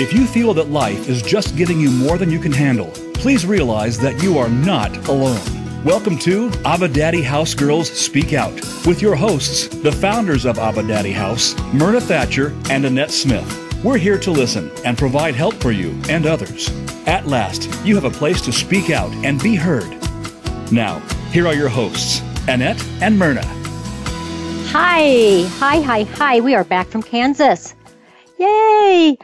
If you feel that life is just giving you more than you can handle, please realize that you are not alone. Welcome to Abba Daddy House Girls Speak Out with your hosts, the founders of Abba Daddy House, Myrna Thatcher and Annette Smith. We're here to listen and provide help for you and others. At last, you have a place to speak out and be heard. Now, here are your hosts, Annette and Myrna. Hi. We are back from Kansas. Yay!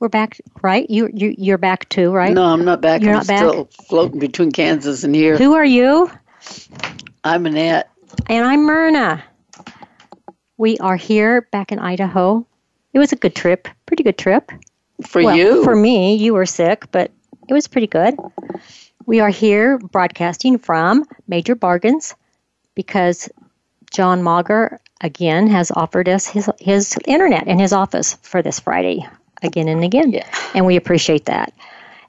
We're back, right? You're back too, right? No, I'm not back. Still floating between Kansas and here. Who are you? I'm Annette. And I'm Myrna. We are here back in Idaho. It was a good trip. Pretty good trip. For you? For me. You were sick, but it was pretty good. We are here broadcasting from Major Bargains because John Mauger, again, has offered us his internet in his office for this Friday. Again and again. Yeah. And we appreciate that.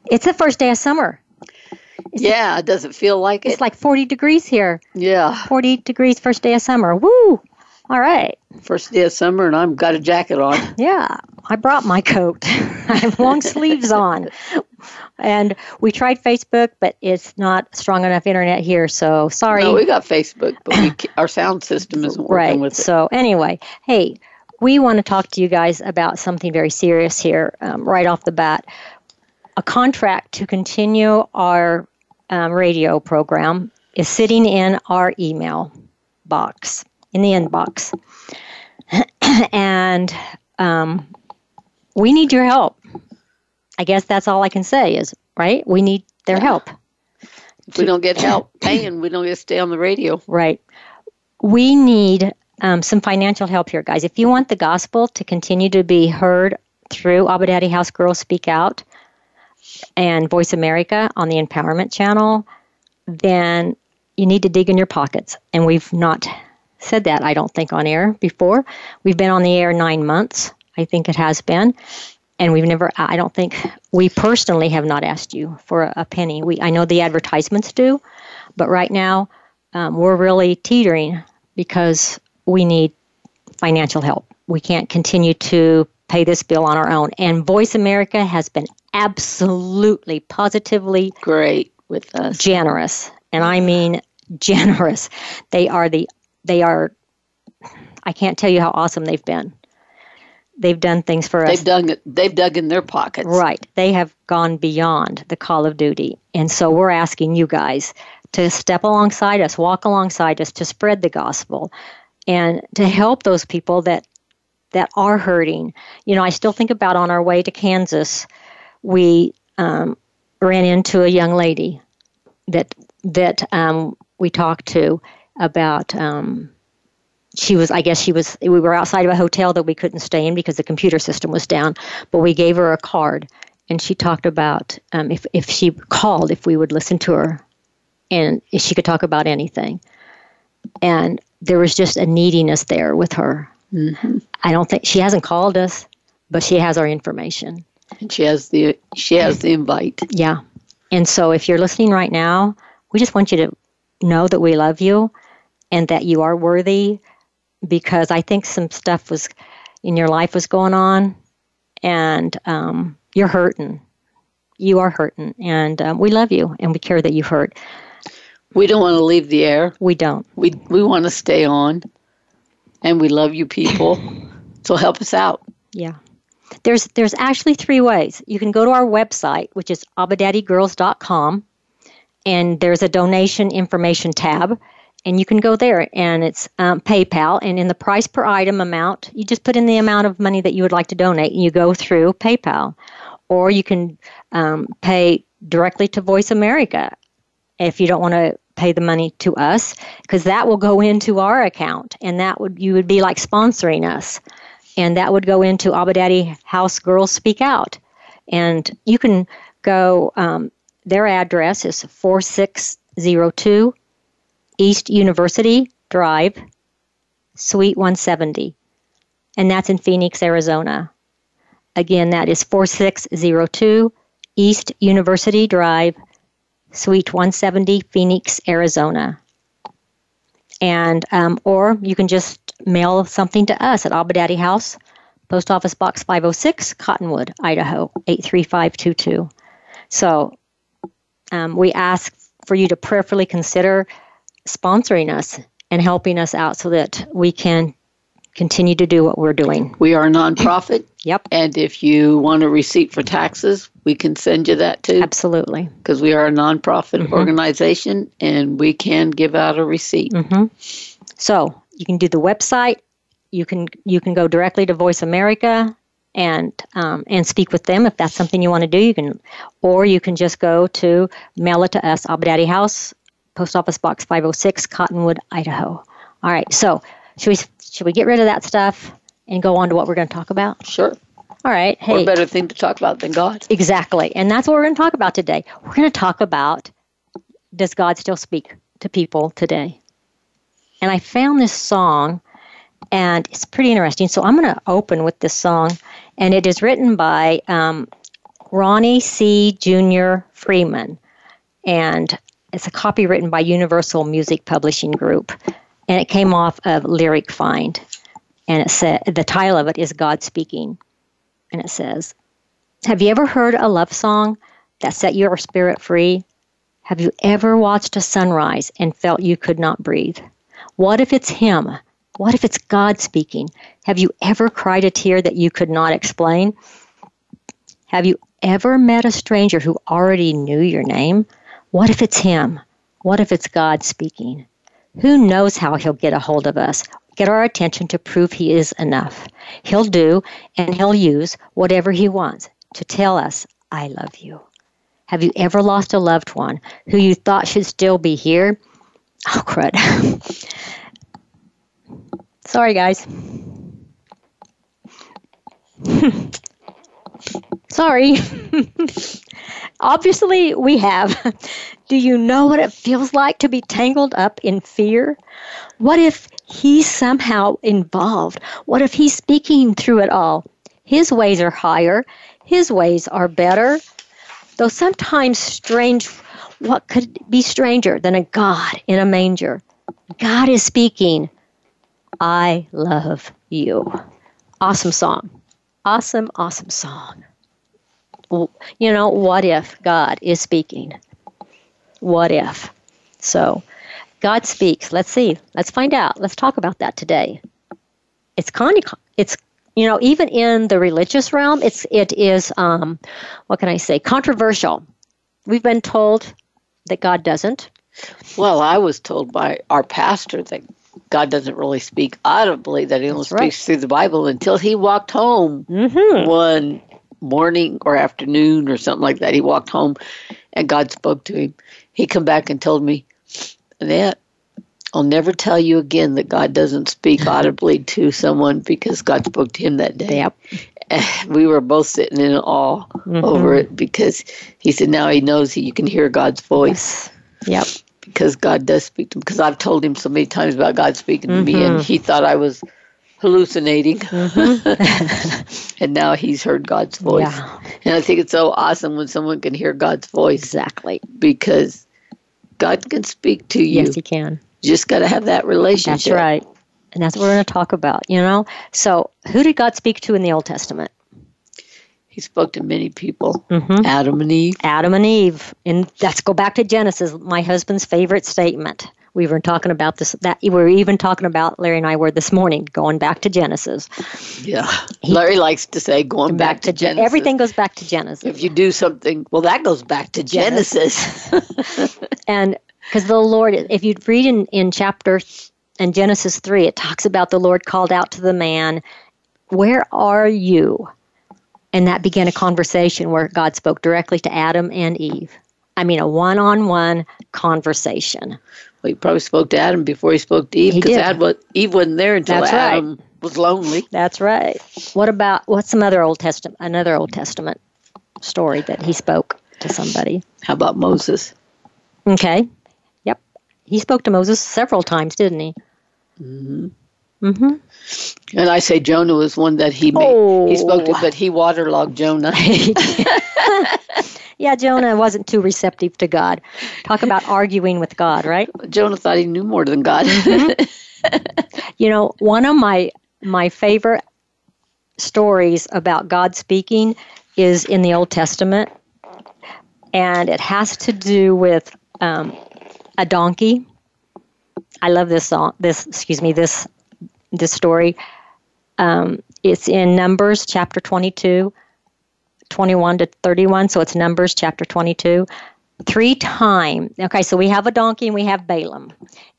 It's the first day of summer. It doesn't feel like it. It's like 40 degrees here. Yeah. 40 degrees, first day of summer. Woo! All right. First day of summer, and I've got a jacket on. Yeah. I brought my coat. I have long sleeves on. And we tried Facebook, but it's not strong enough internet here, so sorry. No, we got Facebook, but our sound system isn't working with it. So anyway, hey, we want to talk to you guys about something very serious here right off the bat. A contract to continue our radio program is sitting in our email box, in the inbox. And we need your help. I guess that's all I can say is, right? We need their help. If we don't get help paying, we don't get to stay on the radio. Right. We need some financial help here, guys. If you want the gospel to continue to be heard through Abba Daddy House Girls Speak Out and Voice America on the Empowerment Channel, then you need to dig in your pockets. And we've not said that, I don't think, on air before. We've been on the air 9 months, I think it has been. And we've never, I don't think, we personally have not asked you for a penny. I know the advertisements do, but right now we're really teetering because we need financial help. We can't continue to pay this bill on our own. And Voice America has been absolutely, positively great with us. Generous. And I mean generous. They are, I can't tell you how awesome they've been. They've done things for us. They've dug in their pockets. Right. They have gone beyond the call of duty. And so we're asking you guys to step alongside us, walk alongside us, to spread the gospel. And to help those people that are hurting. You know, I still think about on our way to Kansas, we ran into a young lady that we talked to about, we were outside of a hotel that we couldn't stay in because the computer system was down, but we gave her a card, and she talked about if she called, if we would listen to her, and if she could talk about anything. And there was just a neediness there with her. Mm-hmm. I don't think she hasn't called us, but she has our information. She has the invite. Yeah. And so if you're listening right now, we just want you to know that we love you and that you are worthy, because I think some stuff was in your life was going on, and you're hurting. You are hurting, and we love you, and we care that you hurt. We don't want to leave the air. We don't. We want to stay on, and we love you people, so help us out. Yeah. There's actually 3 ways. You can go to our website, which is abbadaddygirls.com, and there's a donation information tab, and you can go there, and it's PayPal, and in the price per item amount, you just put in the amount of money that you would like to donate, and you go through PayPal, or you can pay directly to Voice America, if you don't want to pay the money to us, because that will go into our account, and you would be like sponsoring us, and that would go into Abba Daddy House Girls Speak Out. And you can go, their address is 4602 East University Drive, Suite 170, and that's in Phoenix, Arizona. Again, that is 4602 East University Drive, Suite 170, Phoenix, Arizona. And or you can just mail something to us at Abba Daddy House, Post Office Box 506, Cottonwood, Idaho, 83522. So we ask for you to prayerfully consider sponsoring us and helping us out so that we can continue to do what we're doing. We are a nonprofit. Yep. And if you want a receipt for taxes, we can send you that too. Absolutely. Because we are a nonprofit organization and we can give out a receipt. So you can do the website. You can go directly to Voice America and speak with them if that's something you want to do. You can, or you can just go to mail it to us, Abba Daddy House, Post Office Box 506, Cottonwood, Idaho. All right. So should we get rid of that stuff and go on to what we're going to talk about? Sure. All right. Hey. What better thing to talk about than God? Exactly. And that's what we're going to talk about today. We're going to talk about, does God still speak to people today? And I found this song, and it's pretty interesting. So I'm going to open with this song, and it is written by Ronnie C. Jr. Freeman. And it's a copy written by Universal Music Publishing Group. And it came off of Lyric Find. And it said, the title of it is God Speaking. And it says, have you ever heard a love song that set your spirit free? Have you ever watched a sunrise and felt you could not breathe? What if it's Him? What if it's God speaking? Have you ever cried a tear that you could not explain? Have you ever met a stranger who already knew your name? What if it's Him? What if it's God speaking? Who knows how He'll get a hold of us, get our attention to prove He is enough. He'll do and He'll use whatever He wants to tell us, I love you. Have you ever lost a loved one who you thought should still be here? Oh, crud. Sorry, guys. Sorry. Obviously, we have. Do you know what it feels like to be tangled up in fear? What if He's somehow involved? What if He's speaking through it all? His ways are higher. His ways are better. Though sometimes strange, what could be stranger than a God in a manger? God is speaking. I love you. Awesome song. Awesome, awesome song. You know, what if God is speaking? What if? So, God speaks. Let's see. Let's find out. Let's talk about that today. It's you know, even in the religious realm, it is what can I say? Controversial. We've been told that God doesn't. Well, I was told by our pastor that God doesn't really speak audibly, that He only speaks through the Bible until he walked home one morning or afternoon or something like that. He walked home and God spoke to him. He come back and told me, Annette, I'll never tell you again that God doesn't speak audibly to someone because God spoke to him that day. Yep. And we were both sitting in awe over it because he said now he knows you can hear God's voice. Yes. Yep. Because God does speak to him. Because I've told him so many times about God speaking to me, and he thought I was hallucinating. And now he's heard God's voice. Yeah. And I think it's so awesome when someone can hear God's voice. Exactly. Because God can speak to you. Yes, He can. You just got to have that relationship. That's right. And that's what we're going to talk about, you know. So who did God speak to in the Old Testament? He spoke to many people, Adam and Eve. Adam and Eve. And let's go back to Genesis, my husband's favorite statement. We were talking about this, that we were even talking about, Larry and I were this morning, going back to Genesis. Yeah. Larry likes to say, going back to Genesis. Everything goes back to Genesis. If you do something, well, that goes back to Genesis. And because the Lord, if you read in Genesis 3, it talks about the Lord called out to the man, where are you? And that began a conversation where God spoke directly to Adam and Eve. I mean, a one-on-one conversation. Well, He probably spoke to Adam before He spoke to Eve because Eve wasn't there until Adam was lonely. That's right. What's another Old Testament story that He spoke to somebody? How about Moses? Okay. Yep. He spoke to Moses several times, didn't he? Mm-hmm. Mm-hmm. And I say Jonah was one that he made. He spoke to, but he waterlogged Jonah. Yeah, Jonah wasn't too receptive to God. Talk about arguing with God, right? Jonah thought he knew more than God. You know, one of my favorite stories about God speaking is in the Old Testament, and it has to do with a donkey. I love this song. This story. It's in Numbers chapter 22, 21 to 31. So it's Numbers chapter 22. Three times. Okay, so we have a donkey and we have Balaam.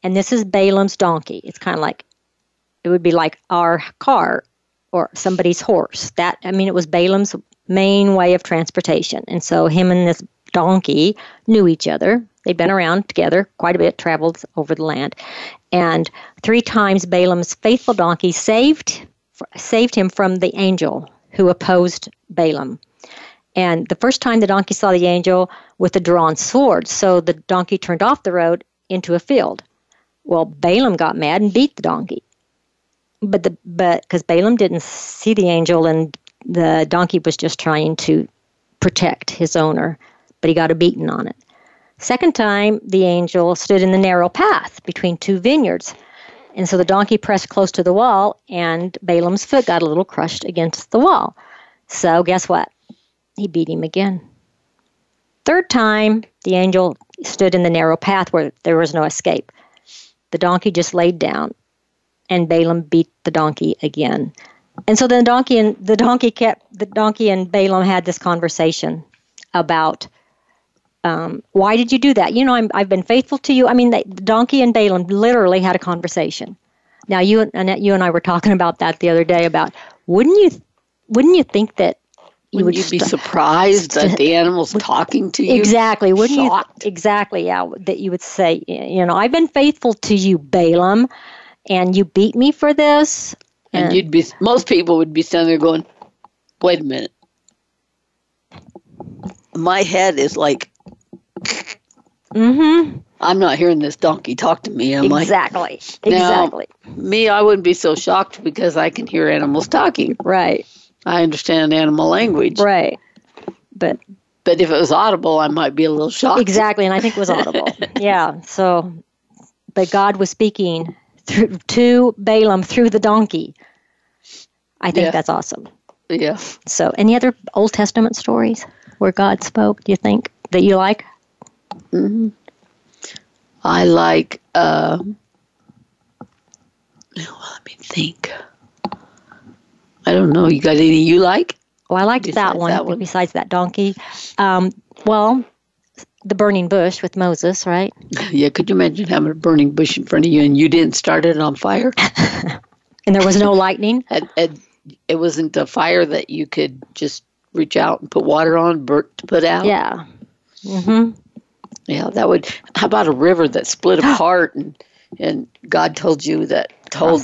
And this is Balaam's donkey. It's kind of like, it would be like our car or somebody's horse. It was Balaam's main way of transportation. And so him and this donkey knew each other. They'd been around together quite a bit, traveled over the land. And three times Balaam's faithful donkey saved him from the angel who opposed Balaam. And the first time the donkey saw the angel with a drawn sword, so the donkey turned off the road into a field. Well, Balaam got mad and beat the donkey. But because Balaam didn't see the angel and the donkey was just trying to protect his owner, but he got a beating on it. Second time, the angel stood in the narrow path between two vineyards. And so the donkey pressed close to the wall, and Balaam's foot got a little crushed against the wall. So guess what? He beat him again. Third time, the angel stood in the narrow path where there was no escape. The donkey just laid down, and Balaam beat the donkey again. And so then the donkey and Balaam had this conversation about why did you do that? I've been faithful to you. The donkey and Balaam literally had a conversation. Now, Annette, you and I were talking about that the other day about wouldn't you think that you would be surprised that the animal's talking to you? Exactly. Exactly. Yeah. That you would say, I've been faithful to you, Balaam, and you beat me for this. And most people would be standing there going, wait a minute. My head is like, mm-hmm. I'm not hearing this donkey talk to me, am I? Exactly. Me, I wouldn't be so shocked because I can hear animals talking. Right. I understand animal language. Right. But if it was audible, I might be a little shocked. Exactly, and I think it was audible. Yeah. So, but God was speaking to Balaam through the donkey. I think that's awesome. Yeah. So, any other Old Testament stories where God spoke, do you think, that you like? Mm-hmm. I like, let me think. I don't know. You got any you like? Oh, I liked that one. Besides that donkey. The burning bush with Moses, right? Yeah. Could you imagine having a burning bush in front of you and you didn't start it on fire? And there was no lightning? It wasn't a fire that you could just reach out and put water on, burnt to put out? Yeah. Mm-hmm. Yeah, how about a river that split apart and God told the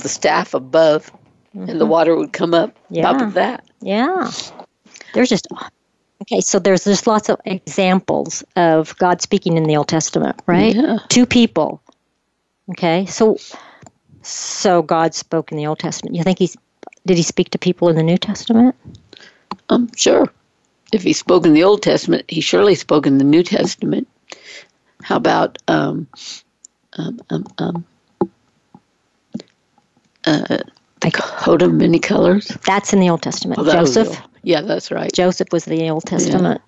staff above, mm-hmm. and the water would come up top of that. Yeah. There's just lots of examples of God speaking in the Old Testament, right? Yeah. To people. Okay. So God spoke in the Old Testament. You think did he speak to people in the New Testament? Sure. If he spoke in the Old Testament, he surely spoke in the New Testament. How about coat of many colors? That's in the Old Testament. Oh, Joseph? Yeah, that's right. Joseph was the Old Testament.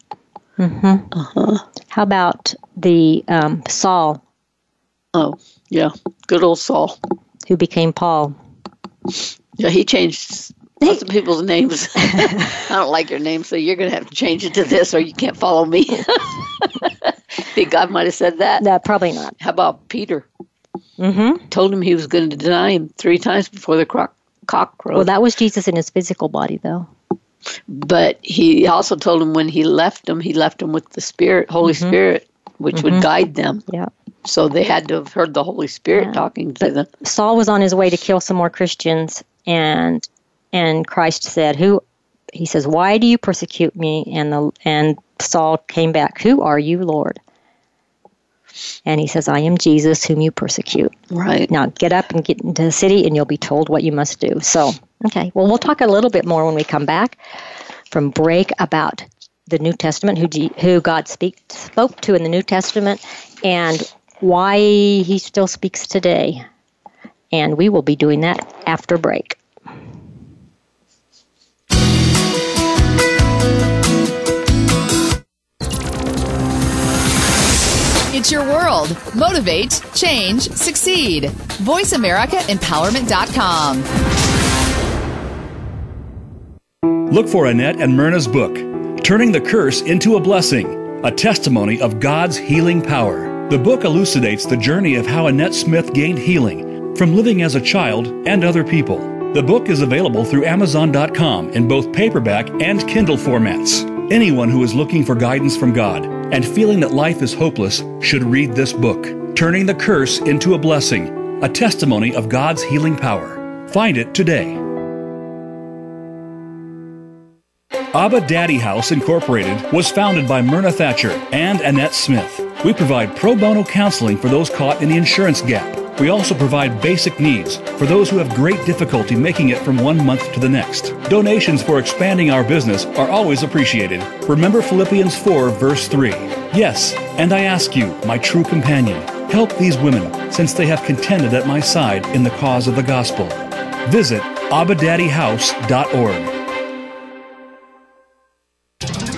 Yeah. Mm-hmm. Uh-huh. How about the Saul? Oh, yeah. Good old Saul. Who became Paul. Yeah, he changed lots of people's names. I don't like your name, so you're going to have to change it to this or you can't follow me. Think God might have said that? No, probably not. How about Peter? Mm-hmm. Told him he was going to deny him 3 times before the cock crowed. Well, that was Jesus in his physical body, though. But he also told him when he left him with the Spirit, Holy mm-hmm. Spirit, which mm-hmm. would guide them. Yeah. So they had to have heard the Holy Spirit talking to them. Saul was on his way to kill some more Christians, and Christ said, he says, why do you persecute me? And Saul came back, who are you, Lord? And he says, I am Jesus whom you persecute. Right. Now get up and get into the city and you'll be told what you must do. So, okay. Well, we'll talk a little bit more when we come back from break about the New Testament, who God spoke to in the New Testament and why he still speaks today. And we will be doing that after break. It's your world. Motivate, change, succeed. VoiceAmericaEmpowerment.com. Look for Annette and Myrna's book, Turning the Curse into a Blessing, a testimony of God's healing power. The book elucidates the journey of how Annette Smith gained healing from living as a child and other people. The book is available through Amazon.com in both paperback and Kindle formats. Anyone who is looking for guidance from God and feeling that life is hopeless should read this book, Turning the Curse into a Blessing, a testimony of God's healing power. Find it today. Abba Daddy House Incorporated was founded by Myrna Thatcher and Annette Smith. We provide pro bono counseling for those caught in the insurance gap. We also provide basic needs for those who have great difficulty making it from one month to the next. Donations for expanding our business are always appreciated. Remember Philippians 4, verse 3. Yes, and I ask you, my true companion, help these women, since they have contended at my side in the cause of the gospel. Visit AbbaDaddyHouse.org.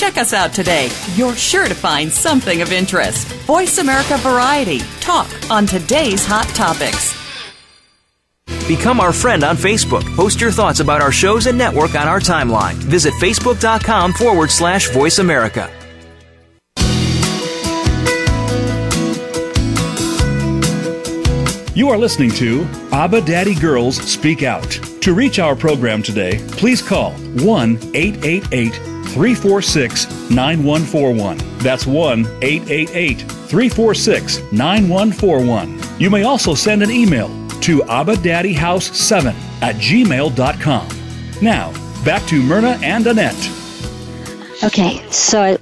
Check us out today. You're sure to find something of interest. Voice America Variety. Talk on today's hot topics. Become our friend on Facebook. Post your thoughts about our shows and network on our timeline. Visit Facebook.com/Voice America. You are listening to Abba Daddy Girls Speak Out. To reach our program today, please call 1-888-346-9141. That's 1-888-346-9141. You may also send an email to AbbaDaddyHouse7 at gmail.com. Now, back to Myrna and Annette. Okay, so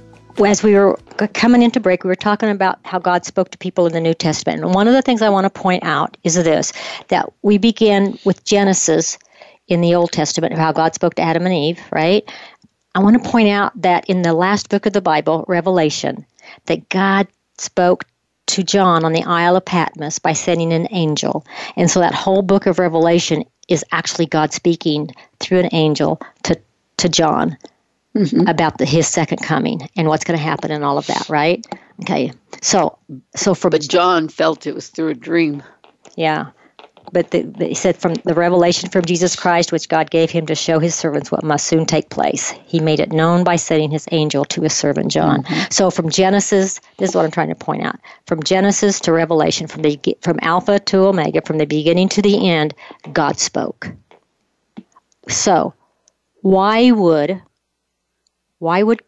as we were coming into break, we were talking about how God spoke to people in the New Testament. And one of the things I want to point out is this, that we begin with Genesis in the Old Testament, of how God spoke to Adam and Eve, right? I want to point out that in the last book of the Bible, Revelation, that God spoke to John on the Isle of Patmos by sending an angel. And so that whole book of Revelation is actually God speaking through an angel to John. Mm-hmm. About his second coming and what's going to happen and all of that, right? Okay, but John felt it was through a dream. Yeah, but he said from the revelation from Jesus Christ, which God gave him to show his servants what must soon take place. He made it known by sending his angel to his servant John. Mm-hmm. So from Genesis, this is what I'm trying to point out: from Genesis to Revelation, from Alpha to Omega, from the beginning to the end, God spoke. So, why would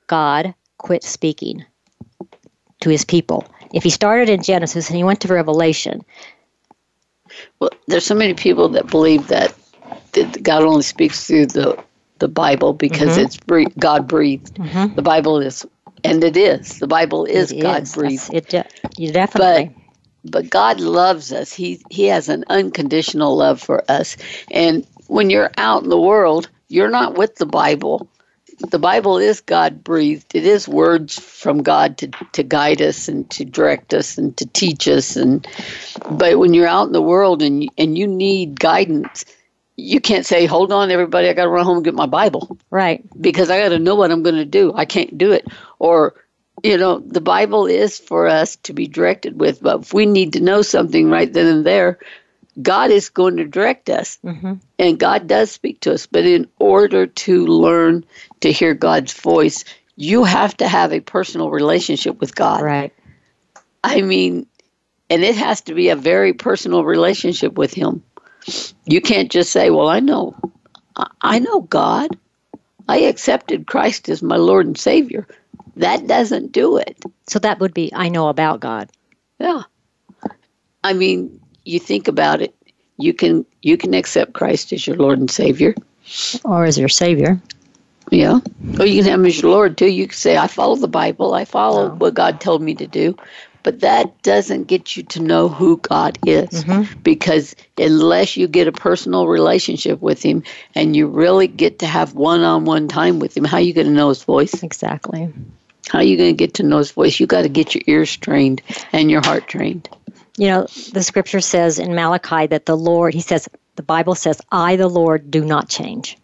God quit speaking to his people? If he started in Genesis and he went to Revelation. Well, there's so many people that believe that God only speaks through the Bible because mm-hmm. it's God-breathed. Mm-hmm. The Bible is, and it is. The Bible is God-breathed. Definitely. But God loves us. He has an unconditional love for us. And when you're out in the world, you're not with the Bible. The Bible is God-breathed. It is words from God to guide us and to direct us and to teach us. But when you're out in the world and you need guidance, you can't say, hold on, everybody, I got to run home and get my Bible. Right. Because I got to know what I'm going to do. I can't do it. Or, you know, the Bible is for us to be directed with. But if we need to know something right then and there, God is going to direct us, mm-hmm. and God does speak to us. But in order to learn to hear God's voice, you have to have a personal relationship with God. Right. I mean, and it has to be a very personal relationship with Him. You can't just say, well, I know God. I accepted Christ as my Lord and Savior. That doesn't do it. So that would be, I know about God. Yeah. I mean, you think about it, you can accept Christ as your Lord and Savior. Or as your Savior. Yeah. Or you can have Him as your Lord, too. You can say, I follow the Bible. I follow what God told me to do. But that doesn't get you to know who God is, mm-hmm. because unless you get a personal relationship with him and you really get to have one-on-one time with him, how are you going to know his voice? Exactly. How are you going to get to know his voice? You got to get your ears trained and your heart trained. You know, the scripture says in Malachi that the Lord, he says, the Bible says, I, the Lord, do not change.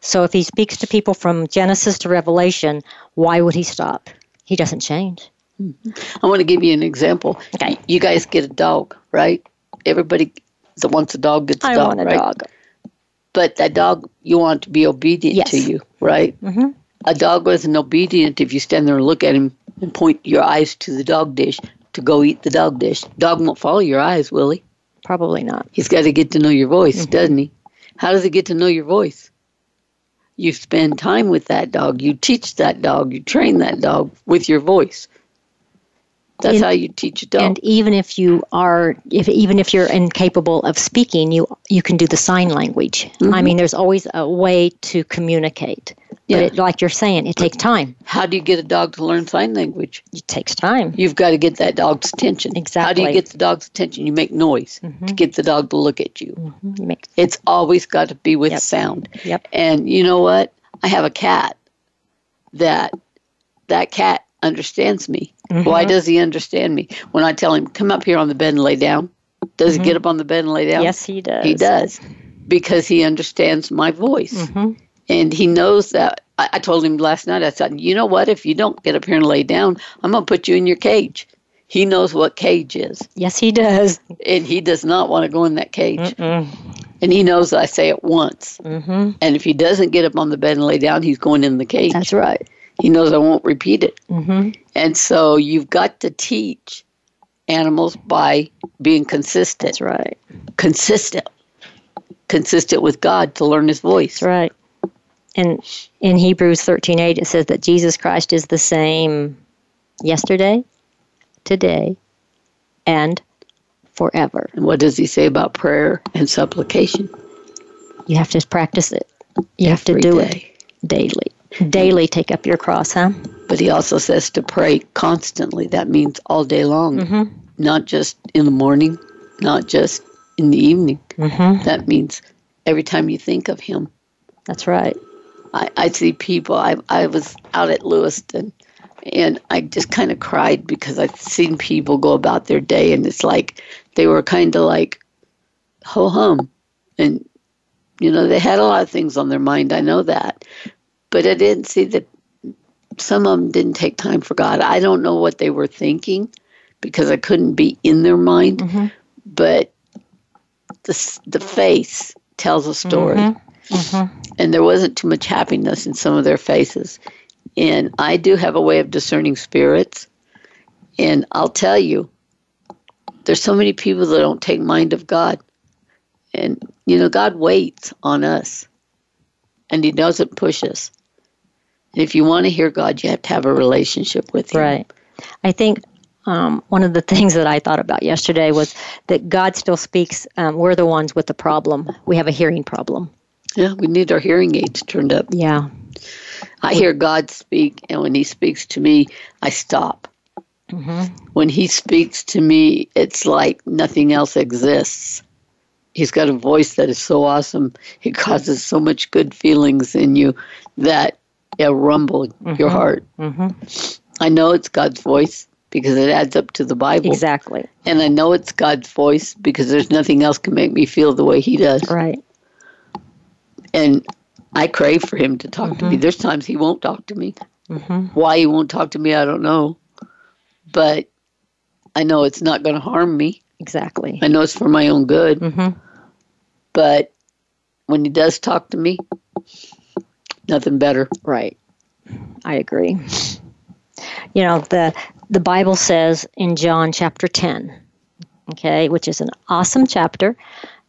So if he speaks to people from Genesis to Revelation, why would he stop? He doesn't change. I want to give you an example. Okay. You guys get a dog, right? Everybody that wants a dog gets a dog, right? I want a dog. But that dog, you want to be obedient to you, right? Mm-hmm. A dog wasn't obedient if you stand there and look at him and point your eyes to the dog dish to go eat the dog dish. Dog won't follow your eyes, will he? Probably not. He's got to get to know your voice, mm-hmm. doesn't he? How does he get to know your voice? You spend time with that dog. You teach that dog. You train that dog with your voice. That's how you teach a dog. And even if you are, even if you're incapable of speaking, you can do the sign language. Mm-hmm. I mean, there's always a way to communicate. Yeah. But like you're saying, it takes time. How do you get a dog to learn sign language? It takes time. You've got to get that dog's attention. Exactly. How do you get the dog's attention? You make noise mm-hmm. to get the dog to look at you. Mm-hmm. It's always got to be with sound. Yep. And you know what? I have a cat. That cat understands me. Mm-hmm. Why does he understand me? When I tell him, come up here on the bed and lay down, does mm-hmm. he get up on the bed and lay down? Yes, he does. He does, because he understands my voice. Mm-hmm. And he knows that. I told him last night, I said, you know what? If you don't get up here and lay down, I'm going to put you in your cage. He knows what cage is. Yes, he does. And he does not want to go in that cage. Mm-mm. And he knows that I say it once. Mm-hmm. And if he doesn't get up on the bed and lay down, he's going in the cage. That's right. He knows I won't repeat it. Mm-hmm. And so you've got to teach animals by being consistent. That's right. Consistent. Consistent with God to learn his voice. That's right. And in Hebrews 13:8, it says that Jesus Christ is the same yesterday, today, and forever. And what does he say about prayer and supplication? You have to practice it. You have to do it daily. Daily take up your cross, huh? But he also says to pray constantly. That means all day long, mm-hmm. not just in the morning, not just in the evening. Mm-hmm. That means every time you think of him. That's right. I see people. I was out at Lewiston, and I just kind of cried because I've seen people go about their day, and it's like they were kind of like ho-hum. And, you know, they had a lot of things on their mind. I know that. But I didn't see that some of them didn't take time for God. I don't know what they were thinking because I couldn't be in their mind. Mm-hmm. But the face tells a story. Mm-hmm. Mm-hmm. And there wasn't too much happiness in some of their faces. And I do have a way of discerning spirits. And I'll tell you, there's so many people that don't take mind of God. And, you know, God waits on us. And he doesn't push us. And if you want to hear God, you have to have a relationship with him. Right. I think one of the things that I thought about yesterday was that God still speaks. We're the ones with the problem. We have a hearing problem. Yeah, we need our hearing aids turned up. Yeah. I hear God speak, and when he speaks to me, I stop. Mm-hmm. When he speaks to me, it's like nothing else exists. He's got a voice that is so awesome. It causes so much good feelings in you that it'll rumble mm-hmm. your heart. Mm-hmm. I know it's God's voice because it adds up to the Bible. Exactly. And I know it's God's voice because there's nothing else can make me feel the way he does. Right. And I crave for him to talk mm-hmm. to me. There's times he won't talk to me. Mm-hmm. Why he won't talk to me, I don't know. But I know it's not going to harm me. Exactly. I know it's for my own good. Mm-hmm. But when he does talk to me, nothing better. Right. I agree. You know, the Bible says in John chapter 10, okay, which is an awesome chapter,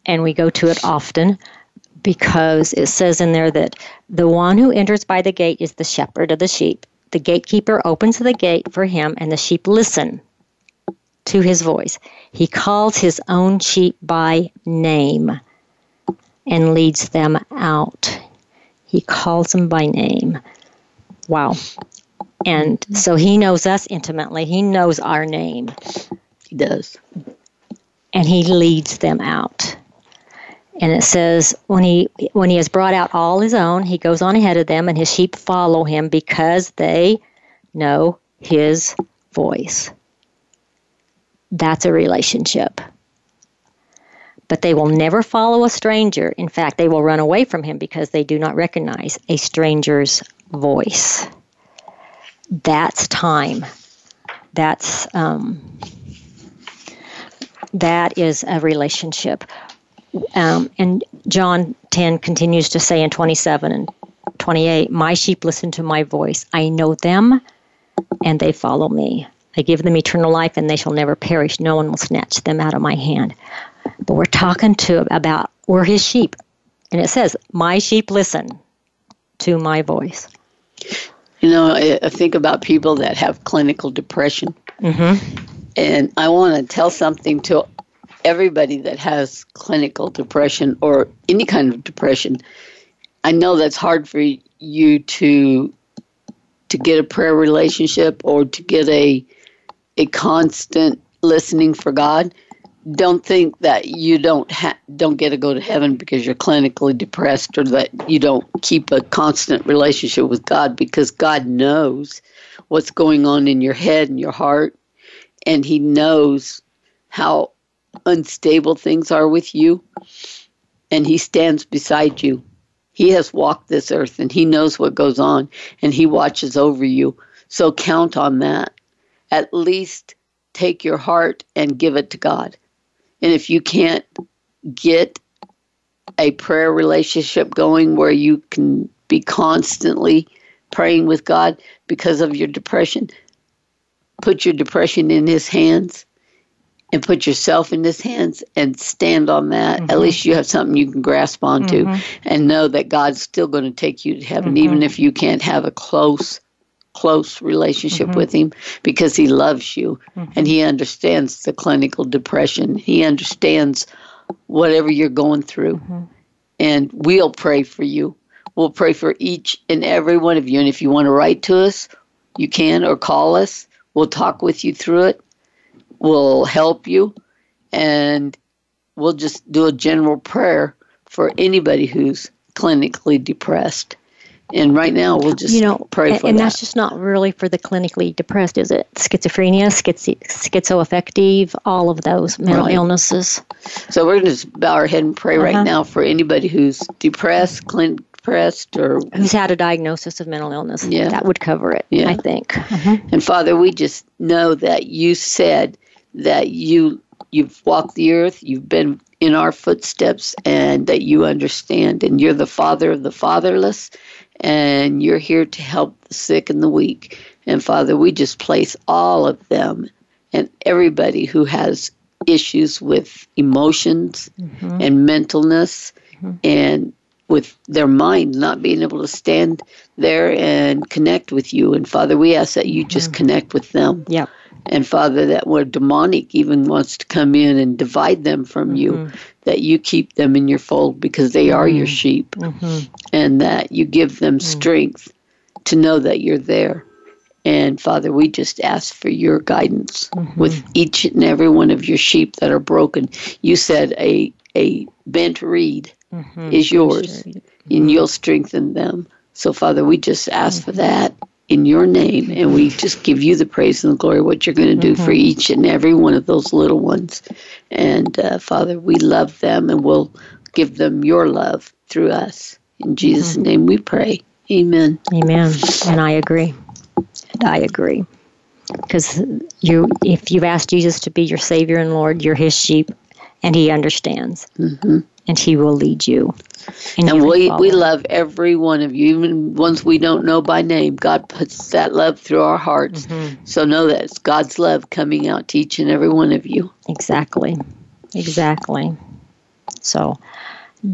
and we go to it often because it says in there that the one who enters by the gate is the shepherd of the sheep. The gatekeeper opens the gate for him, and the sheep listen to his voice. He calls his own sheep by name and leads them out. He calls them by name. Wow. And so he knows us intimately. He knows our name. He does. And he leads them out. And it says, when he has brought out all his own, he goes on ahead of them, and his sheep follow him because they know his voice. That's a relationship. But they will never follow a stranger. In fact, they will run away from him because they do not recognize a stranger's voice. That's time. That is a relationship. And John 10 continues to say in 27 and 28, my sheep listen to my voice. I know them, and they follow me. I give them eternal life, and they shall never perish. No one will snatch them out of my hand. But we're talking about we're his sheep. And it says, my sheep listen to my voice. You know, I think about people that have clinical depression. Mm-hmm. And I want to tell something to everybody that has clinical depression or any kind of depression. I know that's hard for you to get a prayer relationship or to get a constant listening for God. Don't think that you don't get to go to heaven because you're clinically depressed or that you don't keep a constant relationship with God, because God knows what's going on in your head and your heart, and he knows how unstable things are with you, and he stands beside you. He has walked this earth, and he knows what goes on, and he watches over you. So count on that. At least take your heart and give it to God. And if you can't get a prayer relationship going where you can be constantly praying with God because of your depression, put your depression in his hands and put yourself in his hands and stand on that. Mm-hmm. At least you have something you can grasp onto, mm-hmm. and know that God's still going to take you to heaven, mm-hmm. even if you can't have a close relationship mm-hmm. with him, because he loves you, mm-hmm. and he understands the clinical depression. He understands whatever you're going through, mm-hmm. and we'll pray for you. We'll pray for each and every one of you, and if you want to write to us, you can, or call us. We'll talk with you through it. We'll help you, and we'll just do a general prayer for anybody who's clinically depressed. And right now, we'll just pray for that. And that's just not really for the clinically depressed, is it? Schizophrenia, schizoaffective, all of those mental illnesses. So we're going to bow our head and pray right now for anybody who's depressed, clinically depressed, or who's had a diagnosis of mental illness. Yeah. That would cover it, I think. Uh-huh. And Father, we just know that you said that you've walked the earth, you've been in our footsteps, and that you understand, and you're the father of the fatherless, and you're here to help the sick and the weak. And Father, we just place all of them and everybody who has issues with emotions mm-hmm. and mentalness mm-hmm. and with their mind not being able to stand there and connect with you. And Father, we ask that you just mm-hmm. connect with them. Yeah. And Father, that where demonic even wants to come in and divide them from mm-hmm. you, that you keep them in your fold because they mm-hmm. are your sheep, mm-hmm. and that you give them mm-hmm. strength to know that you're there. And Father, we just ask for your guidance mm-hmm. with each and every one of your sheep that are broken. You said a bent reed mm-hmm. is yours, mm-hmm. and you'll strengthen them. So Father, we just ask mm-hmm. for that in your name, and we just give you the praise and the glory, what you're going to do mm-hmm. for each and every one of those little ones. And Father, we love them, and we'll give them your love through us. In Jesus' mm-hmm. name we pray. Amen. Amen. And I agree. Because if you've asked Jesus to be your Savior and Lord, you're his sheep, and he understands. Mm-hmm. And he will lead you. And we love every one of you, even ones we don't know by name. God puts that love through our hearts. Mm-hmm. So know that it's God's love coming out to each and every one of you. Exactly. So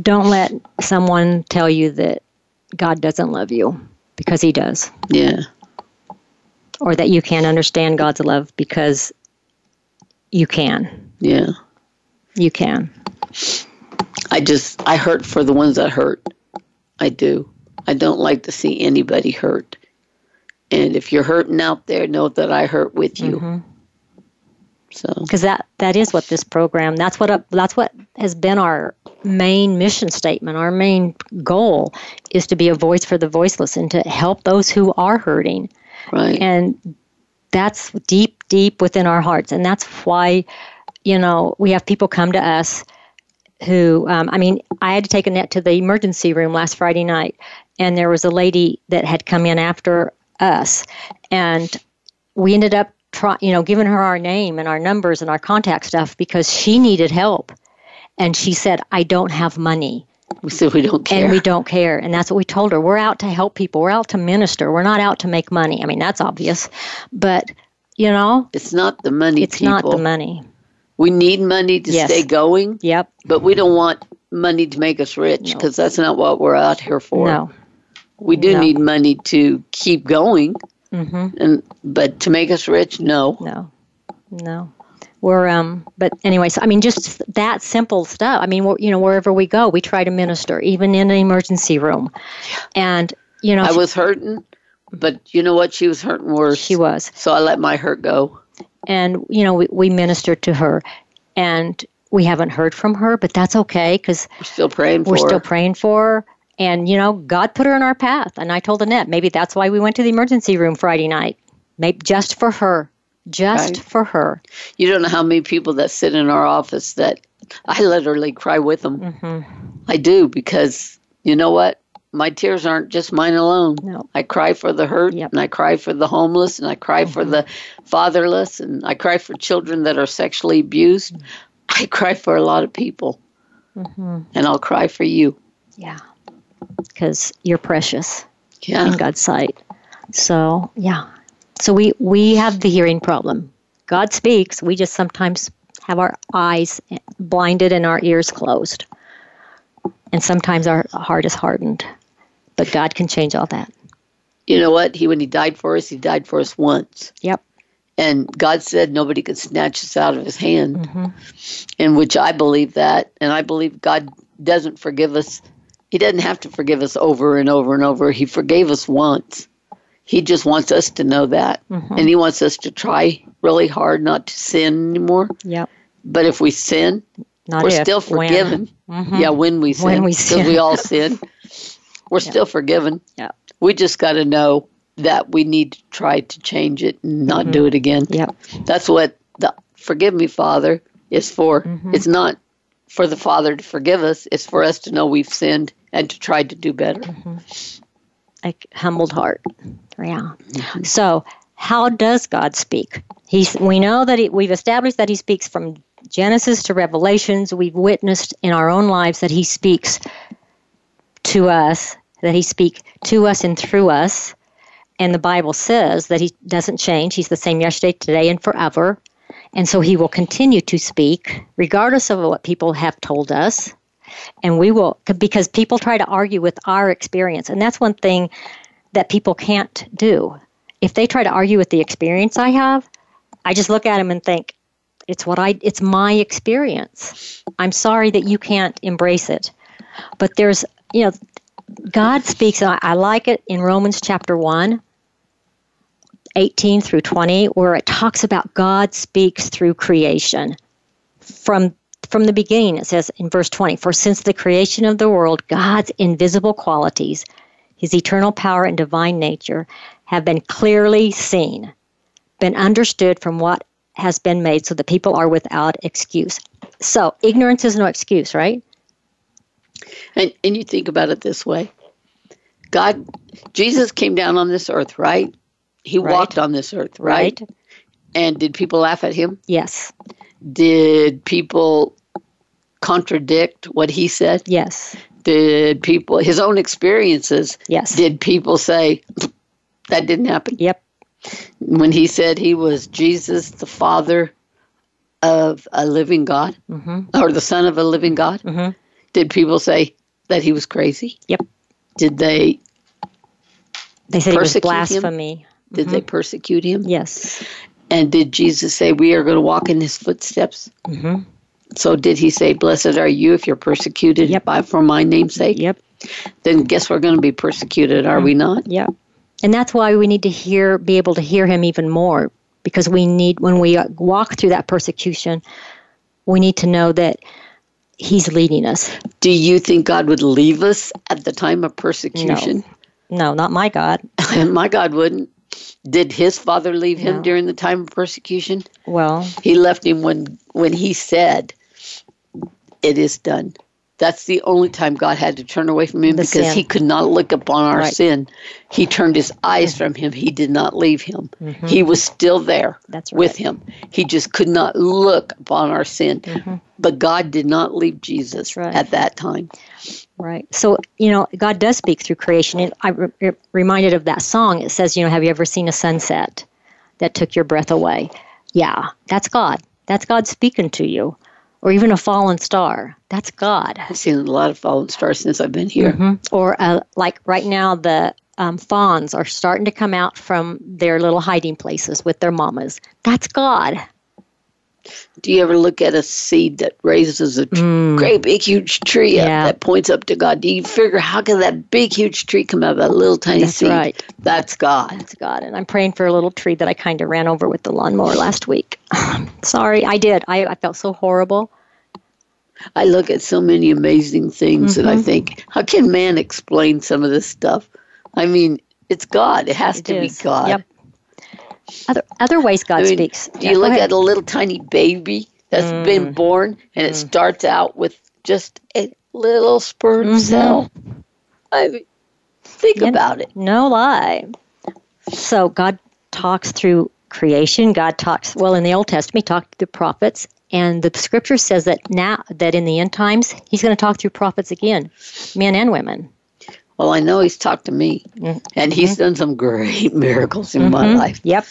don't let someone tell you that God doesn't love you, because he does. Yeah. Or that you can't understand God's love, because you can. Yeah. You can. I hurt for the ones that hurt. I do. I don't like to see anybody hurt. And if you're hurting out there, know that I hurt with you. Mm-hmm. So, because that is what this program, that's what has been our main mission statement, our main goal is to be a voice for the voiceless and to help those who are hurting. Right. And that's deep, deep within our hearts. And that's why, we have people come to us who, I had to take Annette to the emergency room last Friday night, and there was a lady that had come in after us, and we ended up giving her our name and our numbers and our contact stuff because she needed help. And she said, I don't have money. We said, we don't care. And we don't care. And that's what we told her. We're out to help people. We're out to minister. We're not out to make money. I mean, that's obvious. But, It's not the money, it's people. It's not the money. We need money to stay going. Yep. But we don't want money to make us rich because that's not what we're out here for. No. We do need money to keep going. Mm-hmm. But to make us rich, no. We're but anyway, so just that simple stuff. Wherever we go, we try to minister, even in an emergency room. And I was hurting, but you know what? She was hurting worse. She was. So I let my hurt go. And we ministered to her, and we haven't heard from her, but that's okay because we're still praying for her. And, God put her in our path. And I told Annette, maybe that's why we went to the emergency room Friday night. Maybe just for her. Just for her. You don't know how many people that sit in our office that I literally cry with them. Mm-hmm. I do, because you know what? My tears aren't just mine alone. No. I cry for the hurt, and I cry for the homeless, and I cry for the fatherless, and I cry for children that are sexually abused. Mm-hmm. I cry for a lot of people. Mm-hmm. And I'll cry for you. Yeah. Because you're precious in God's sight. So, So we have the hearing problem. God speaks. We just sometimes have our eyes blinded and our ears closed. And sometimes our heart is hardened. But God can change all that. You know what? When He died for us once. Yep. And God said nobody could snatch us out of His hand. Mm-hmm. And which I believe that. And I believe God doesn't forgive us. He doesn't have to forgive us over and over and over. He forgave us once. He just wants us to know that. Mm-hmm. And He wants us to try really hard not to sin anymore. Yep. But if we sin, we're still forgiven. Mm-hmm. Yeah, when we sin. When we sin. Because we all sin. We're still forgiven. Yep. We just got to know that we need to try to change it and not do it again. Yep. That's what the Forgive Me, Father is for. Mm-hmm. It's not for the Father to forgive us. It's for us to know we've sinned and to try to do better. Mm-hmm. A humbled heart. Yeah. Mm-hmm. So how does God speak? We know that we've established that He speaks from Genesis to Revelations. We've witnessed in our own lives that He speaks to us, that He speaks to us and through us. And the Bible says that He doesn't change. He's the same yesterday, today, and forever. And so He will continue to speak, regardless of what people have told us. And we will, because people try to argue with our experience. And that's one thing that people can't do. If they try to argue with the experience I have, I just look at them and think, it's my experience. I'm sorry that you can't embrace it. But there's, God speaks, and I like it in Romans chapter 1. 18 through 20, where it talks about God speaks through creation. From the beginning, it says in verse 20, "For since the creation of the world, God's invisible qualities, His eternal power and divine nature, have been clearly seen, been understood from what has been made, so that people are without excuse." So, ignorance is no excuse, right? And you think about it this way. Jesus came down on this earth, right? He walked on this earth, right? And did people laugh at Him? Yes. Did people contradict what He said? Yes. Did people, His own experiences, yes. Did people say, that didn't happen? Yep. When He said He was Jesus, the Father of a living God, or the Son of a living God, did people say that He was crazy? Yep. Did they said it was blasphemy. Him? Did they persecute Him? Yes. And did Jesus say, we are going to walk in His footsteps? Mm-hmm. So did He say, blessed are you if you're persecuted for my name's sake? Yep. Then guess we're going to be persecuted, are we not? Yep. And that's why we need to be able to hear him even more, because we need, when we walk through that persecution, we need to know that he's leading us. Do you think God would leave us at the time of persecution? No, not my God. My God wouldn't. Did his father leave him during the time of persecution? Well, he left him when he said, "It is done." That's the only time God had to turn away from him, because he could not look upon our sin. He turned his eyes from him. He did not leave him. Mm-hmm. He was still there with him. He just could not look upon our sin. Mm-hmm. But God did not leave Jesus at that time. Right. So, God does speak through creation. And I'm reminded of that song. It says, have you ever seen a sunset that took your breath away? Yeah, that's God. That's God speaking to you. Or even a fallen star. That's God. I've seen a lot of fallen stars since I've been here. Mm-hmm. Or like right now, the fawns are starting to come out from their little hiding places with their mamas. That's God. Do you ever look at a seed that raises a great big huge tree up that points up to God? Do you figure, how can that big huge tree come out of that little tiny seed? That's right. That's God. That's God. And I'm praying for a little tree that I kind of ran over with the lawnmower last week. Sorry, I did. I felt so horrible. I look at so many amazing things and I think, how can man explain some of this stuff? I mean, it's God. It has to be God. Yep. Other ways God speaks. Do you look at a little tiny baby that's been born, and it starts out with just a little sperm cell? I mean, think about it. No lie. So God talks through creation. God talks, well, in the Old Testament, he talked to the prophets. And the scripture says that now, that in the end times, he's going to talk through prophets again, men and women. Well, I know he's talked to me, and he's done some great miracles in my life. Yep.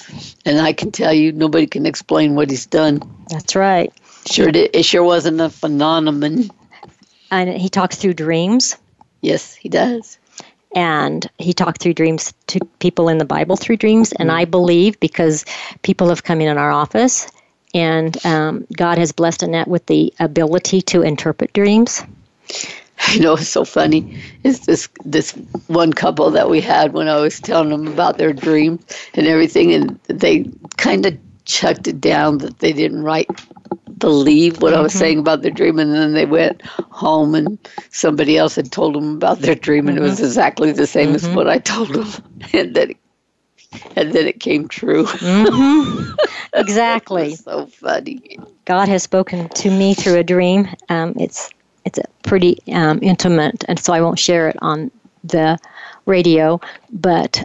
And I can tell you, nobody can explain what he's done. That's right. It sure wasn't a phenomenon. And he talks through dreams. Yes, he does. And he talked through dreams to people in the Bible through dreams. And I believe, because people have come in our office, and God has blessed Annette with the ability to interpret dreams. You know, it's so funny. It's this one couple that we had when I was telling them about their dream and everything, and they kind of chucked it down that they didn't believe what I was saying about their dream, and then they went home and somebody else had told them about their dream, and it was exactly the same as what I told them, and then it came true. Exactly. So funny. God has spoken to me through a dream. It's pretty intimate, and so I won't share it on the radio, but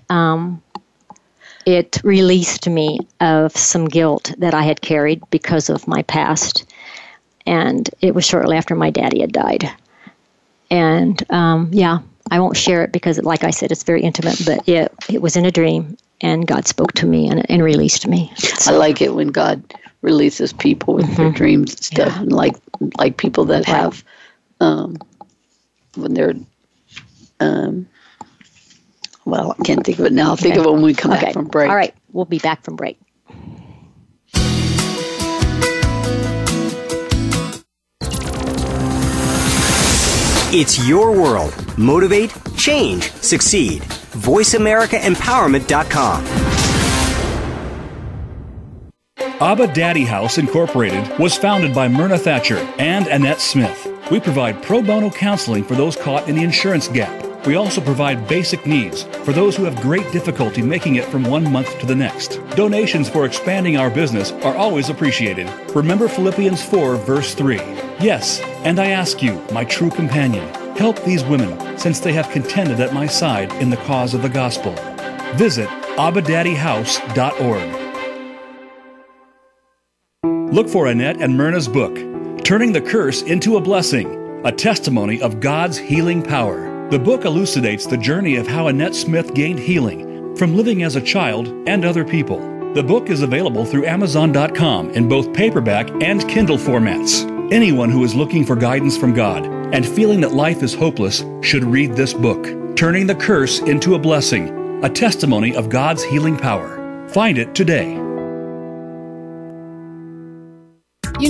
it released me of some guilt that I had carried because of my past, and it was shortly after my daddy had died. And, I won't share it because, like I said, it's very intimate, but it was in a dream, and God spoke to me and released me. So. I like it when God releases people with their dreams and stuff, and like people that have... when they're, I can't think of it now. I'll think of it when we come back from break. All right. We'll be back from break. It's your world. Motivate, change, succeed. VoiceAmericaEmpowerment.com. Abba Daddy House Incorporated was founded by Myrna Thatcher and Annette Smith. We provide pro bono counseling for those caught in the insurance gap. We also provide basic needs for those who have great difficulty making it from one month to the next. Donations for expanding our business are always appreciated. Remember Philippians 4, verse 3. Yes, and I ask you, my true companion, help these women, since they have contended at my side in the cause of the gospel. Visit AbbaDaddyHouse.org. Look for Annette and Myrna's book, Turning the Curse into a Blessing, a testimony of God's healing power. The book elucidates the journey of how Annette Smith gained healing from living as a child and other people. The book is available through Amazon.com in both paperback and Kindle formats. Anyone who is looking for guidance from God and feeling that life is hopeless should read this book, Turning the Curse into a Blessing, a testimony of God's healing power. Find it today. You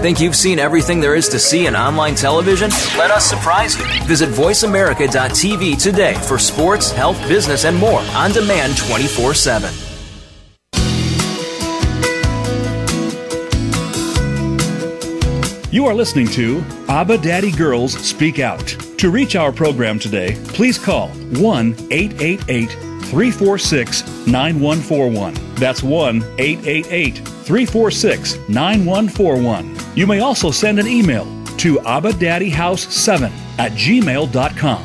Think you've seen everything there is to see in online television? Let us surprise you. Visit voiceamerica.tv today for sports, health, business, and more on demand 24/7. You are listening to Abba Daddy Girls Speak Out. To reach our program today, please call 1-888-346-9141. That's 1-888-346-9141. You may also send an email to AbbaDaddyHouse7 at gmail.com.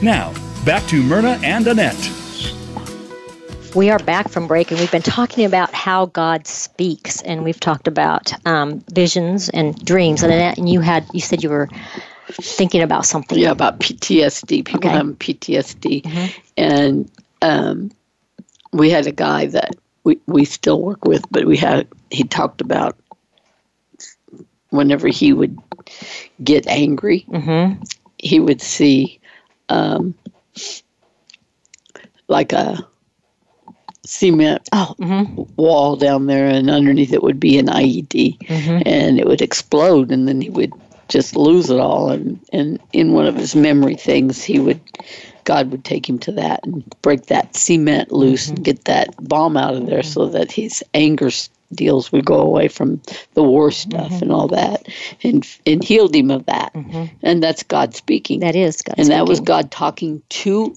Now, back to Myrna and Annette. We are back from break, and we've been talking about how God speaks, and we've talked about visions and dreams. And Annette, and you said you were thinking about something. Yeah, about PTSD. People having PTSD, mm-hmm. And we had a guy that we still work with, but he talked about whenever he would get angry, mm-hmm. he would see like a cement mm-hmm. wall down there, and underneath it would be an IED, mm-hmm. and it would explode, and then he would just lose it all, and in one of his memory things, God would take him to that and break that cement loose, mm-hmm. and get that bomb out of there, mm-hmm. so that his anger deals would go away from the war stuff, mm-hmm. and all that, and healed him of that, mm-hmm. and that's God speaking. That is God speaking. And that was God talking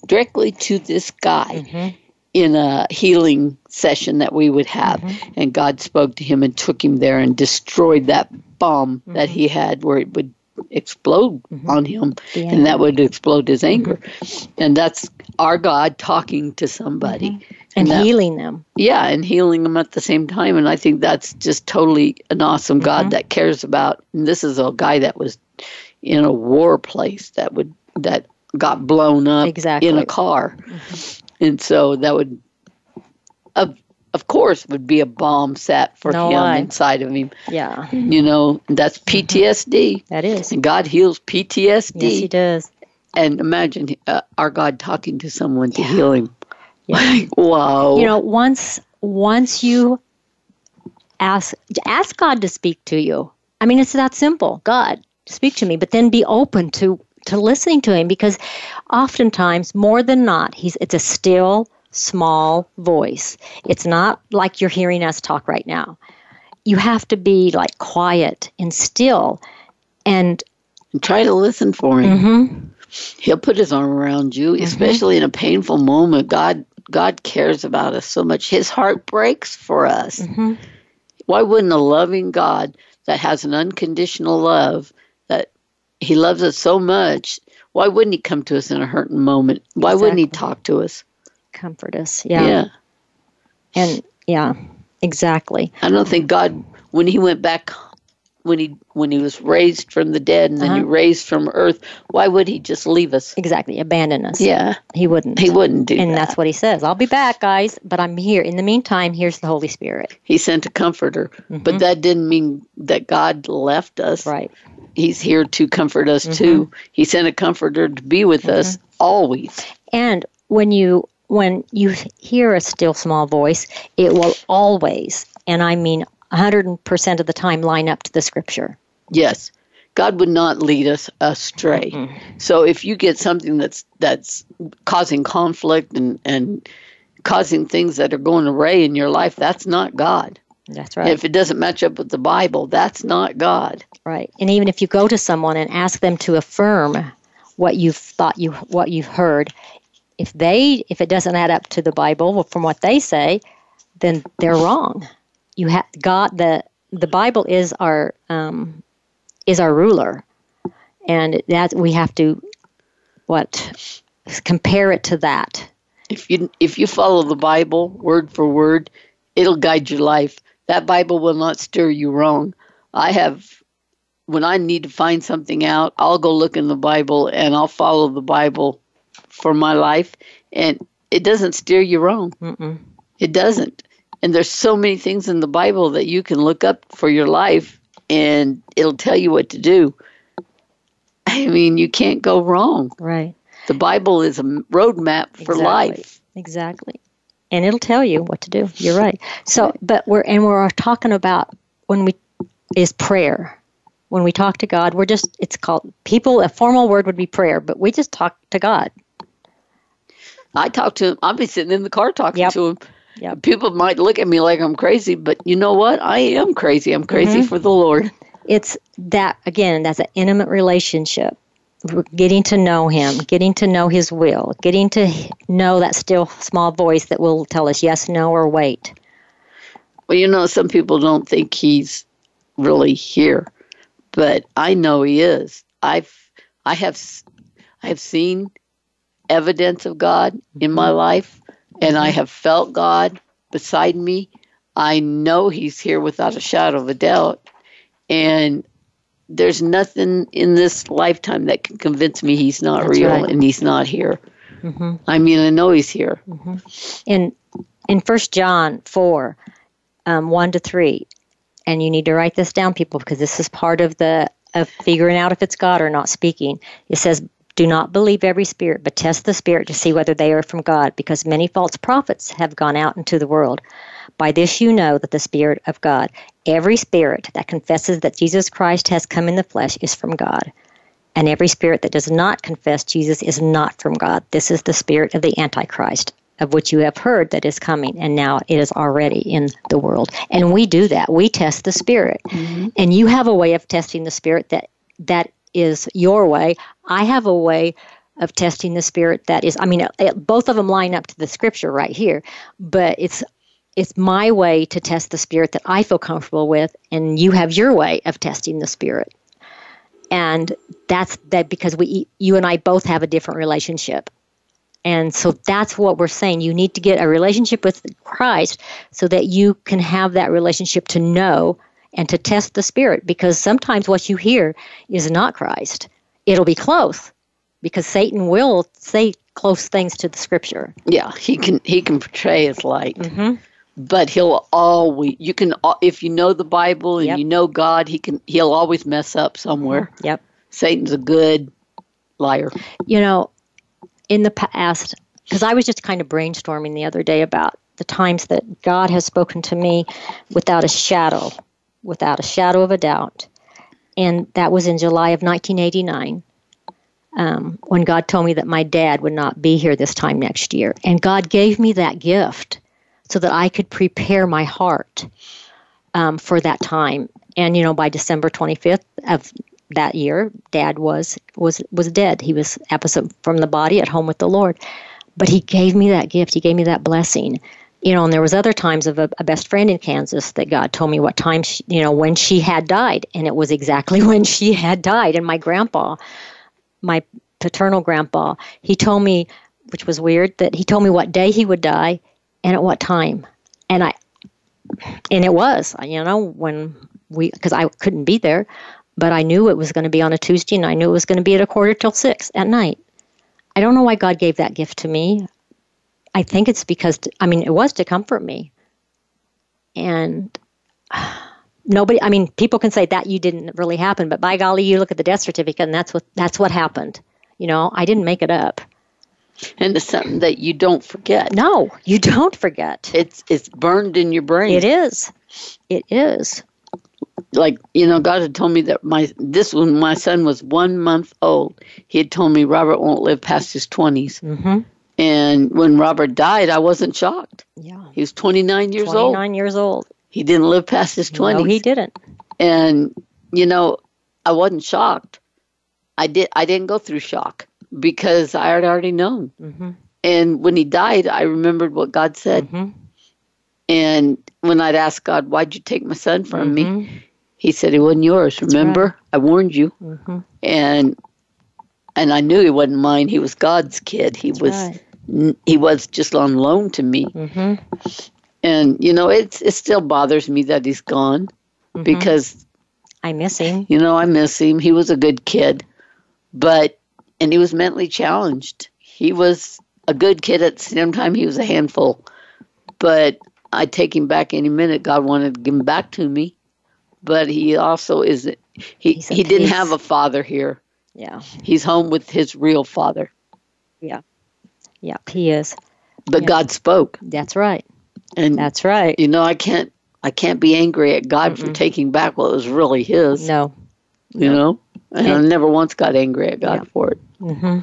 directly to this guy, mm-hmm. in a healing session that we would have, mm-hmm. and God spoke to him and took him there and destroyed that bomb, mm-hmm. that he had, where it would explode, mm-hmm. on him, yeah. and that would explode his anger, mm-hmm. and that's our God talking to somebody, mm-hmm. and healing them. Yeah, and healing them at the same time, and I think that's just totally an awesome God, mm-hmm. that cares about. And this is a guy that was in a war place that got blown up, exactly. in a car. Mm-hmm. And so that would, of course, would be a bomb set for him inside of him. Yeah. You know, that's PTSD. Mm-hmm. That is. And God heals PTSD. Yes, he does. And imagine our God talking to someone to heal him. Yeah. Like, wow. You know, once you ask God to speak to you, I mean, it's that simple. God, speak to me, but then be open to listening to him, because oftentimes, more than not, it's a still, small voice. It's not like you're hearing us talk right now. You have to be like quiet and still, and try to listen for him. Mm-hmm. He'll put his arm around you, mm-hmm. especially in a painful moment. God cares about us so much. His heart breaks for us. Mm-hmm. Why wouldn't a loving God that has an unconditional love, that he loves us so much, why wouldn't he come to us in a hurting moment? Why wouldn't he talk to us? Comfort us, yeah. And, yeah, exactly. I don't think God, when he went back, when he was raised from the dead, and then he raised from earth, why would he just leave us? Exactly, abandon us. Yeah. He wouldn't. He wouldn't do that. And that's what he says. I'll be back, guys, but I'm here. In the meantime, here's the Holy Spirit. He sent a comforter, mm-hmm. but that didn't mean that God left us. Right. He's here to comfort us, mm-hmm. too. He sent a comforter to be with, mm-hmm. us always. And when you hear a still small voice, it will always, and I mean 100% of the time, line up to the scripture. Yes. God would not lead us astray. Mm-hmm. So if you get something that's causing conflict and causing things that are going awry in your life, that's not God. That's right. If it doesn't match up with the Bible, that's not God. Right. And even if you go to someone and ask them to affirm what you've heard, if it doesn't add up to the Bible from what they say, then they're wrong. You have God. The Bible is our ruler, and that we have to compare it to that. If you follow the Bible word for word, it'll guide your life. That Bible will not steer you wrong. When I need to find something out, I'll go look in the Bible, and I'll follow the Bible for my life, and it doesn't steer you wrong. Mm-mm. It doesn't. And there's so many things in the Bible that you can look up for your life, and it'll tell you what to do. I mean, you can't go wrong. Right. The Bible is a roadmap for life. Exactly. And it'll tell you what to do. You're right. So, but we're talking about is prayer. When we talk to God, it's called people, a formal word would be prayer, but we just talk to God. I talk to him. I'll be sitting in the car talking to him. Yep. People might look at me like I'm crazy, but you know what? I am crazy. I'm crazy for the Lord. It's that, again, that's an intimate relationship. We're getting to know him, getting to know his will, getting to know that still small voice that will tell us yes, no, or wait. Well, you know, some people don't think he's really here, but I know he is. I have seen evidence of God in my life, and I have felt God beside me. I know he's here without a shadow of a doubt, and there's nothing in this lifetime that can convince me he's not real and he's not here. Mm-hmm. I mean, I know he's here. Mm-hmm. In 1 John 4, 1-3, and you need to write this down, people, because this is part of figuring out if it's God or not speaking. It says, "Do not believe every spirit, but test the spirit to see whether they are from God, because many false prophets have gone out into the world. By this you know that the Spirit of God, every spirit that confesses that Jesus Christ has come in the flesh is from God. And every spirit that does not confess Jesus is not from God. This is the spirit of the Antichrist, of which you have heard that is coming, and now it is already in the world." And we do that. We test the spirit. Mm-hmm. And you have a way of testing the spirit that is your way. I have a way of testing the spirit that is, I mean, both of them line up to the scripture right here, but it's my way to test the spirit that I feel comfortable with, and you have your way of testing the spirit. And that's that, because you and I both have a different relationship. And so that's what we're saying. You need to get a relationship with Christ so that you can have that relationship to know and to test the spirit, because sometimes what you hear is not Christ. It'll be close, because Satan will say close things to the scripture. Yeah, he can portray his light. Mm-hmm. But if you know the Bible and you know God, he'll always mess up somewhere. Yep. Satan's a good liar. You know, in the past, because I was just kind of brainstorming the other day about the times that God has spoken to me without a shadow of a doubt. And that was in July of 1989. When God told me that my dad would not be here this time next year. And God gave me that gift so that I could prepare my heart for that time. And, you know, by December 25th of that year, Dad was dead. He was absent from the body, at home with the Lord. But he gave me that gift. He gave me that blessing. You know, and there was other times of a best friend in Kansas that God told me what time, when she had died. And it was exactly when she had died. And my grandpa, my paternal grandpa, he told me, which was weird, that he told me what day he would die and at what time. And it was, because I couldn't be there, but I knew it was going to be on a Tuesday, and I knew it was going to be at 5:45 at night. I don't know why God gave that gift to me. I think it's because, it was to comfort me. And people can say that you didn't really happen, but by golly, you look at the death certificate, and that's what happened. You know, I didn't make it up. And it's something that you don't forget. No, you don't forget. It's burned in your brain. It is. Like, God had told me that when my son was 1 month old, he had told me Robert won't live past his 20s. Mm-hmm. And when Robert died, I wasn't shocked. Yeah, he was 29 years old. 29 years old. He didn't live past his 20s. No, he didn't. And, I wasn't shocked. I didn't go through shock because I had already known. Mm-hmm. And when he died, I remembered what God said. Mm-hmm. And when I'd ask God, why'd you take my son from me? He said, he wasn't yours. Remember, right. I warned you. Mm-hmm. And I knew he wasn't mine. He was God's kid. He was just on loan to me. Mm-hmm. And, it still bothers me that he's gone because I miss him. I miss him. He was a good kid, but, and he was mentally challenged. He was a good kid at the same time. He was a handful. But I'd take him back any minute. God wanted to give him back to me. But he also isn't. He didn't have a father here. Yeah. He's home with his real father. Yeah. Yeah, he is. But yeah. God spoke. That's right. And that's right. You know, I can't be angry at God for taking back what was really his. No. You know? And I never once got angry at God for it. Mm-hmm.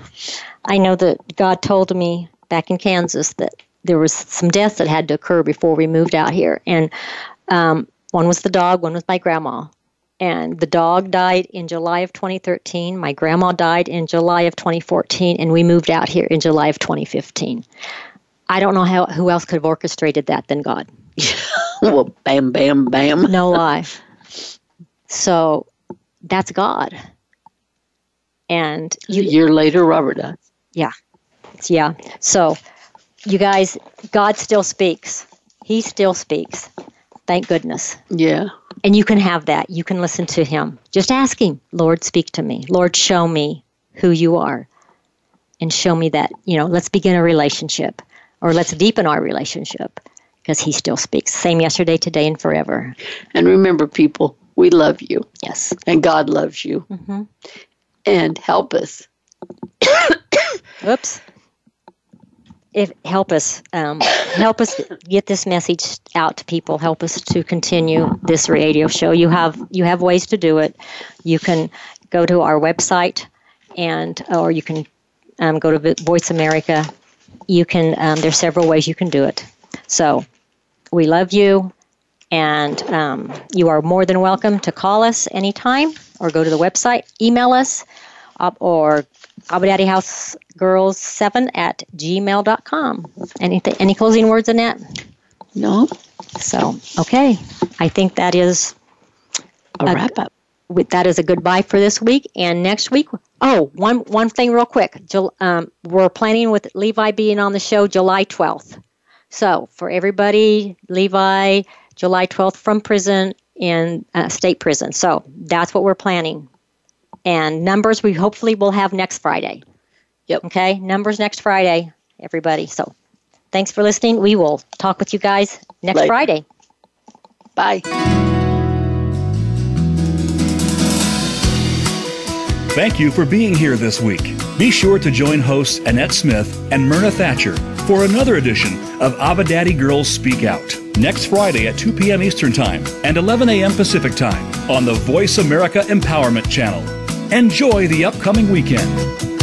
I know that God told me back in Kansas that there was some deaths that had to occur before we moved out here. And one was the dog, one was my grandma. And the dog died in July of 2013. My grandma died in July of 2014, and we moved out here in July of 2015. I don't know who else could have orchestrated that than God. Well, bam, bam, bam. No lie. So that's God. And a year later, Robert died. Yeah. Yeah. So you guys, God still speaks. He still speaks. Thank goodness. Yeah. And you can have that. You can listen to him. Just ask him, Lord, speak to me. Lord, show me who you are. And show me that, you know, let's begin a relationship. Or let's deepen our relationship. Because he still speaks. Same yesterday, today, and forever. And remember, people, we love you. Yes. And God loves you. Mm-hmm. And help us. Oops. Help us get this message out to people. Help us to continue this radio show. You have ways to do it. You can go to our website, or you can go to Voice America. You can there's several ways you can do it. So we love you, and you are more than welcome to call us anytime, or go to the website, email us, or AbbaDaddyHouse7@gmail.com. Any closing words, Annette? No. So, okay. I think that is a wrap-up. That is a goodbye for this week. And next week, one thing real quick. We're planning with Levi being on the show July 12th. So, for everybody, Levi, July 12th from prison in state prison. So, that's what we're planning. And Numbers we hopefully will have next Friday. Yep. Okay, Numbers next Friday, everybody. So thanks for listening. We will talk with you guys next Friday. Bye. Thank you for being here this week. Be sure to join hosts Annette Smith and Myrna Thatcher for another edition of Abba Daddy Girls Speak Out next Friday at 2 p.m. Eastern Time and 11 a.m. Pacific Time on the Voice America Empowerment Channel. Enjoy the upcoming weekend.